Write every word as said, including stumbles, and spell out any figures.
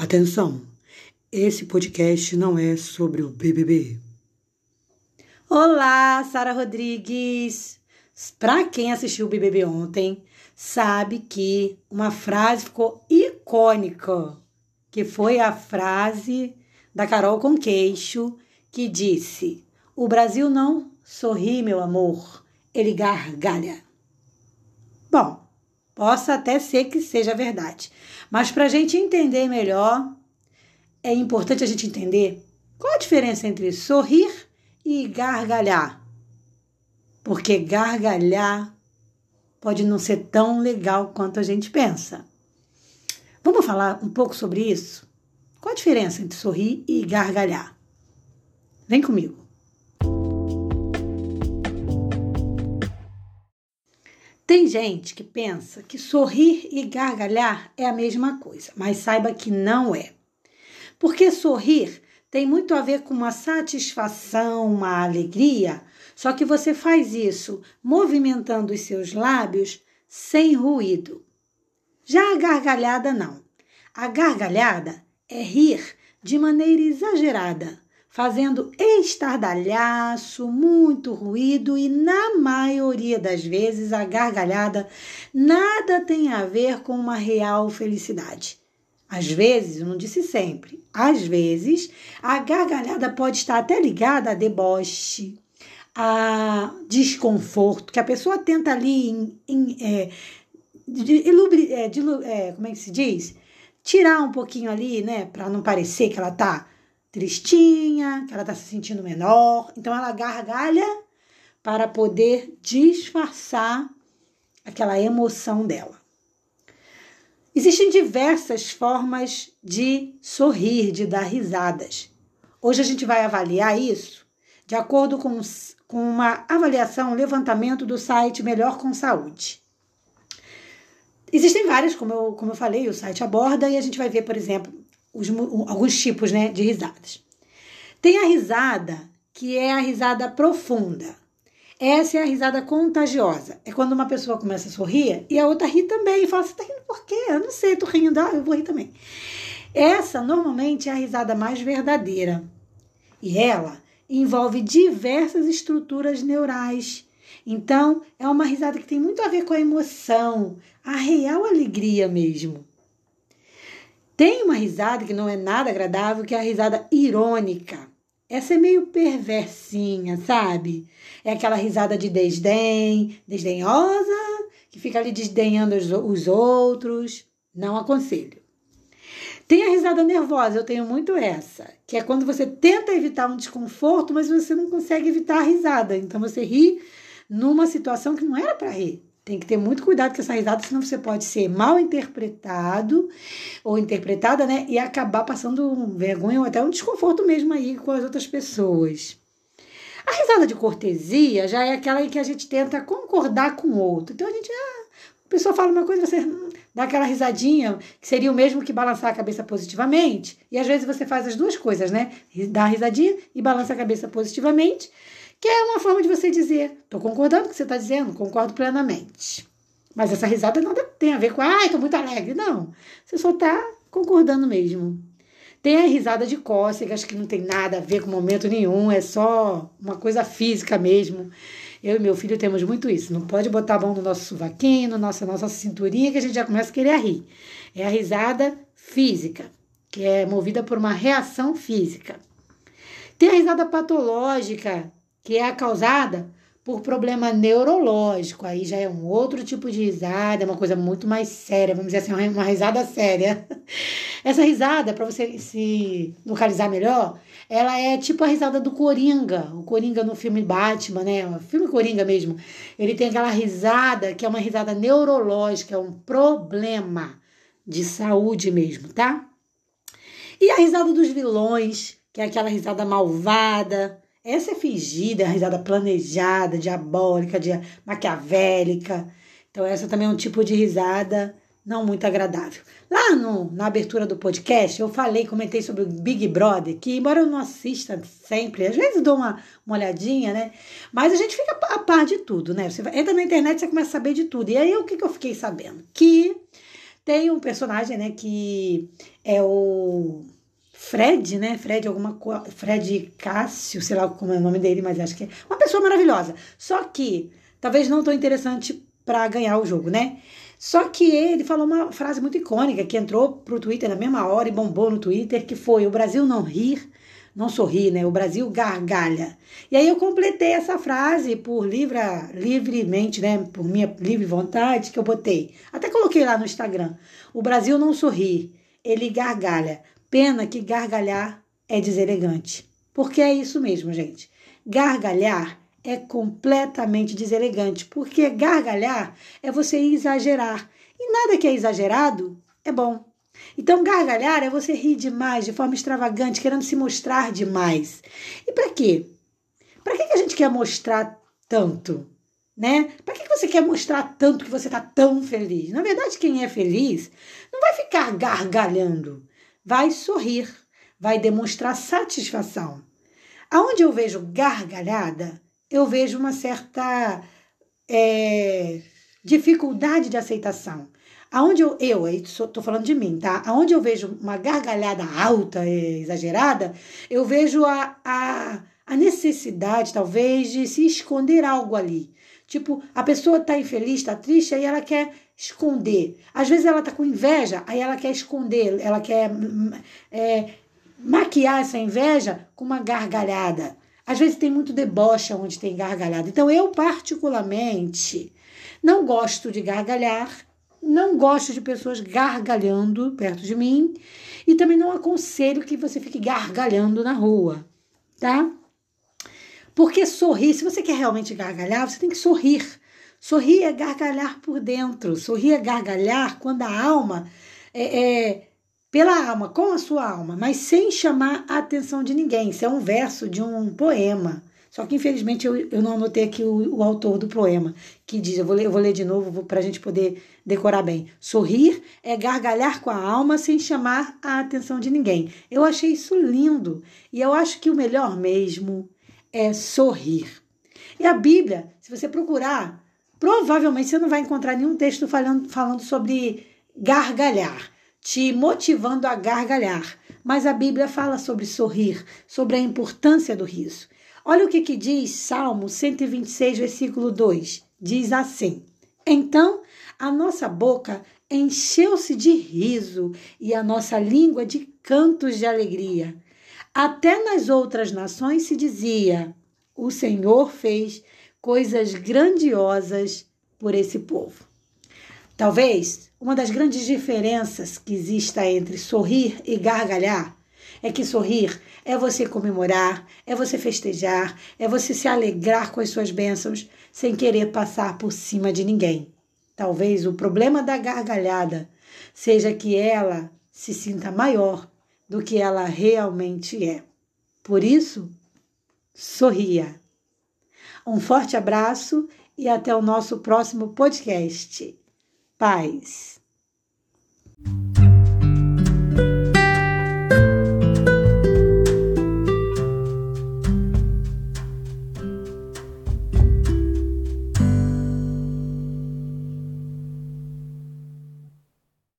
Atenção, esse podcast não é sobre o B B B. Olá, Sara Rodrigues! Pra quem assistiu o B B B ontem, sabe que uma frase ficou icônica, que foi a frase da Carol com queixo, que disse: "O Brasil não sorri, meu amor, ele gargalha." Bom, possa até ser que seja verdade, mas para a gente entender melhor, é importante a gente entender qual a diferença entre sorrir e gargalhar. Porque gargalhar pode não ser tão legal quanto a gente pensa. Vamos falar um pouco sobre isso? Qual a diferença entre sorrir e gargalhar? Vem comigo. Tem gente que pensa que sorrir e gargalhar é a mesma coisa, mas saiba que não é. Porque sorrir tem muito a ver com uma satisfação, uma alegria, só que você faz isso movimentando os seus lábios sem ruído. Já a gargalhada não. A gargalhada é rir de maneira exagerada, fazendo estardalhaço, muito ruído, e na maioria das vezes a gargalhada nada tem a ver com uma real felicidade. Às vezes, eu não disse sempre, às vezes a gargalhada pode estar até ligada a deboche, a desconforto, que a pessoa tenta ali em, em, é, dilubri, é, dilu, é, como é que se diz? Tirar um pouquinho ali, né, para não parecer que ela tá tristinha, que ela está se sentindo menor. Então, ela gargalha para poder disfarçar aquela emoção dela. Existem diversas formas de sorrir, de dar risadas. Hoje a gente vai avaliar isso de acordo com, com uma avaliação, um levantamento do site Melhor com Saúde. Existem várias, como eu, como eu falei, o site aborda, e a gente vai ver, por exemplo, Os, alguns tipos, né, de risadas. Tem a risada, que é a risada profunda. Essa é a risada contagiosa. É quando uma pessoa começa a sorrir e a outra ri também. E fala: "Você tá rindo por quê? Eu não sei, tô rindo, ah, eu vou rir também." Essa, normalmente, é a risada mais verdadeira. E ela envolve diversas estruturas neurais. Então, é uma risada que tem muito a ver com a emoção, a real alegria mesmo. Tem uma risada que não é nada agradável, que é a risada irônica. Essa é meio perversinha, sabe? É aquela risada de desdém, desdenhosa, que fica ali desdenhando os, os outros. Não aconselho. Tem a risada nervosa, eu tenho muito essa, que é quando você tenta evitar um desconforto, mas você não consegue evitar a risada. Então, você ri numa situação que não era para rir. Tem que ter muito cuidado com essa risada, senão você pode ser mal interpretado ou interpretada, né? E acabar passando vergonha ou até um desconforto mesmo aí com as outras pessoas. A risada de cortesia já é aquela em que a gente tenta concordar com o outro. Então, a gente, ah, a pessoa fala uma coisa, você dá aquela risadinha, que seria o mesmo que balançar a cabeça positivamente. E às vezes você faz as duas coisas, né? Dá a risadinha e balança a cabeça positivamente, que é uma forma de você dizer: "Tô concordando com o que você tá dizendo, concordo plenamente." Mas essa risada não tem a ver com: "Ai, tô muito alegre." Não, você só tá concordando mesmo. Tem a risada de cócegas, que não tem nada a ver com momento nenhum, é só uma coisa física mesmo. Eu e meu filho temos muito isso. Não pode botar a mão no nosso sovaquinho, na nossa, nossa cinturinha, que a gente já começa a querer rir. É a risada física, que é movida por uma reação física. Tem a risada patológica, que é a causada por problema neurológico. Aí já é um outro tipo de risada, é uma coisa muito mais séria, vamos dizer assim, uma risada séria. Essa risada, para você se localizar melhor, ela é tipo a risada do Coringa. O Coringa no filme Batman, né? O filme Coringa mesmo. Ele tem aquela risada que é uma risada neurológica, é um problema de saúde mesmo, tá? E a risada dos vilões, que é aquela risada malvada. Essa é fingida, é a risada planejada, diabólica, dia... maquiavélica. Então, essa também é um tipo de risada não muito agradável. Lá no, na abertura do podcast, eu falei, comentei sobre o Big Brother, que embora eu não assista sempre, às vezes eu dou uma, uma olhadinha, né? Mas a gente fica a par de tudo, né? Você entra na internet, você começa a saber de tudo. E aí, o que, que eu fiquei sabendo? Que Tem um personagem, né, que é o Fred, né, Fred alguma coisa, Fred Cássio, sei lá como é o nome dele, mas acho que é uma pessoa maravilhosa. Só que talvez não tão interessante para ganhar o jogo, né? Só que ele falou uma frase muito icônica que entrou pro Twitter na mesma hora e bombou no Twitter, que foi: o Brasil não rir, não sorri, né? O Brasil gargalha. E aí eu completei essa frase por livre, livremente, né? Por minha livre vontade, que eu botei. Até coloquei lá no Instagram. O Brasil não sorri, ele gargalha. Pena que gargalhar é deselegante. Porque é isso mesmo, gente. Gargalhar é completamente deselegante, porque gargalhar é você exagerar, e nada que é exagerado é bom. Então, gargalhar é você rir demais, de forma extravagante, querendo se mostrar demais. E para quê? Para que a gente quer mostrar tanto, né? Para que você quer mostrar tanto que você tá tão feliz? Na verdade, quem é feliz não vai ficar gargalhando, vai sorrir, vai demonstrar satisfação. Aonde eu vejo gargalhada, eu vejo uma certa é, dificuldade de aceitação. Aonde eu, eu aí tô falando de mim, tá? Aonde eu vejo uma gargalhada alta e exagerada, eu vejo a, a, a necessidade, talvez, de se esconder algo ali. Tipo, a pessoa tá infeliz, tá triste, aí ela quer esconder. Às vezes ela tá com inveja, aí ela quer esconder, ela quer é, maquiar essa inveja com uma gargalhada. Às vezes tem muito deboche onde tem gargalhada. Então, eu particularmente não gosto de gargalhar, não gosto de pessoas gargalhando perto de mim e também não aconselho que você fique gargalhando na rua, tá? Porque sorrir, se você quer realmente gargalhar, você tem que sorrir. Sorrir é gargalhar por dentro, sorrir é gargalhar quando a alma é... é pela alma, com a sua alma, mas sem chamar a atenção de ninguém. Isso é um verso de um poema. Só que, infelizmente, eu, eu não anotei aqui o, o autor do poema, que diz, eu vou ler, eu vou ler de novo para a gente poder decorar bem. Sorrir é gargalhar com a alma sem chamar a atenção de ninguém. Eu achei isso lindo. E eu acho que o melhor mesmo é sorrir. E a Bíblia, se você procurar, provavelmente você não vai encontrar nenhum texto falando, falando sobre gargalhar, te motivando a gargalhar. Mas a Bíblia fala sobre sorrir, sobre a importância do riso. Olha o que, que diz Salmo cento e vinte e seis, versículo dois. Diz assim: então a nossa boca encheu-se de riso e a nossa língua de cantos de alegria. Até nas outras nações se dizia: o Senhor fez coisas grandiosas por esse povo. Talvez uma das grandes diferenças que exista entre sorrir e gargalhar é que sorrir é você comemorar, é você festejar, é você se alegrar com as suas bênçãos sem querer passar por cima de ninguém. Talvez o problema da gargalhada seja que ela se sinta maior do que ela realmente é. Por isso, sorria. Um forte abraço e até o nosso próximo podcast. Paz.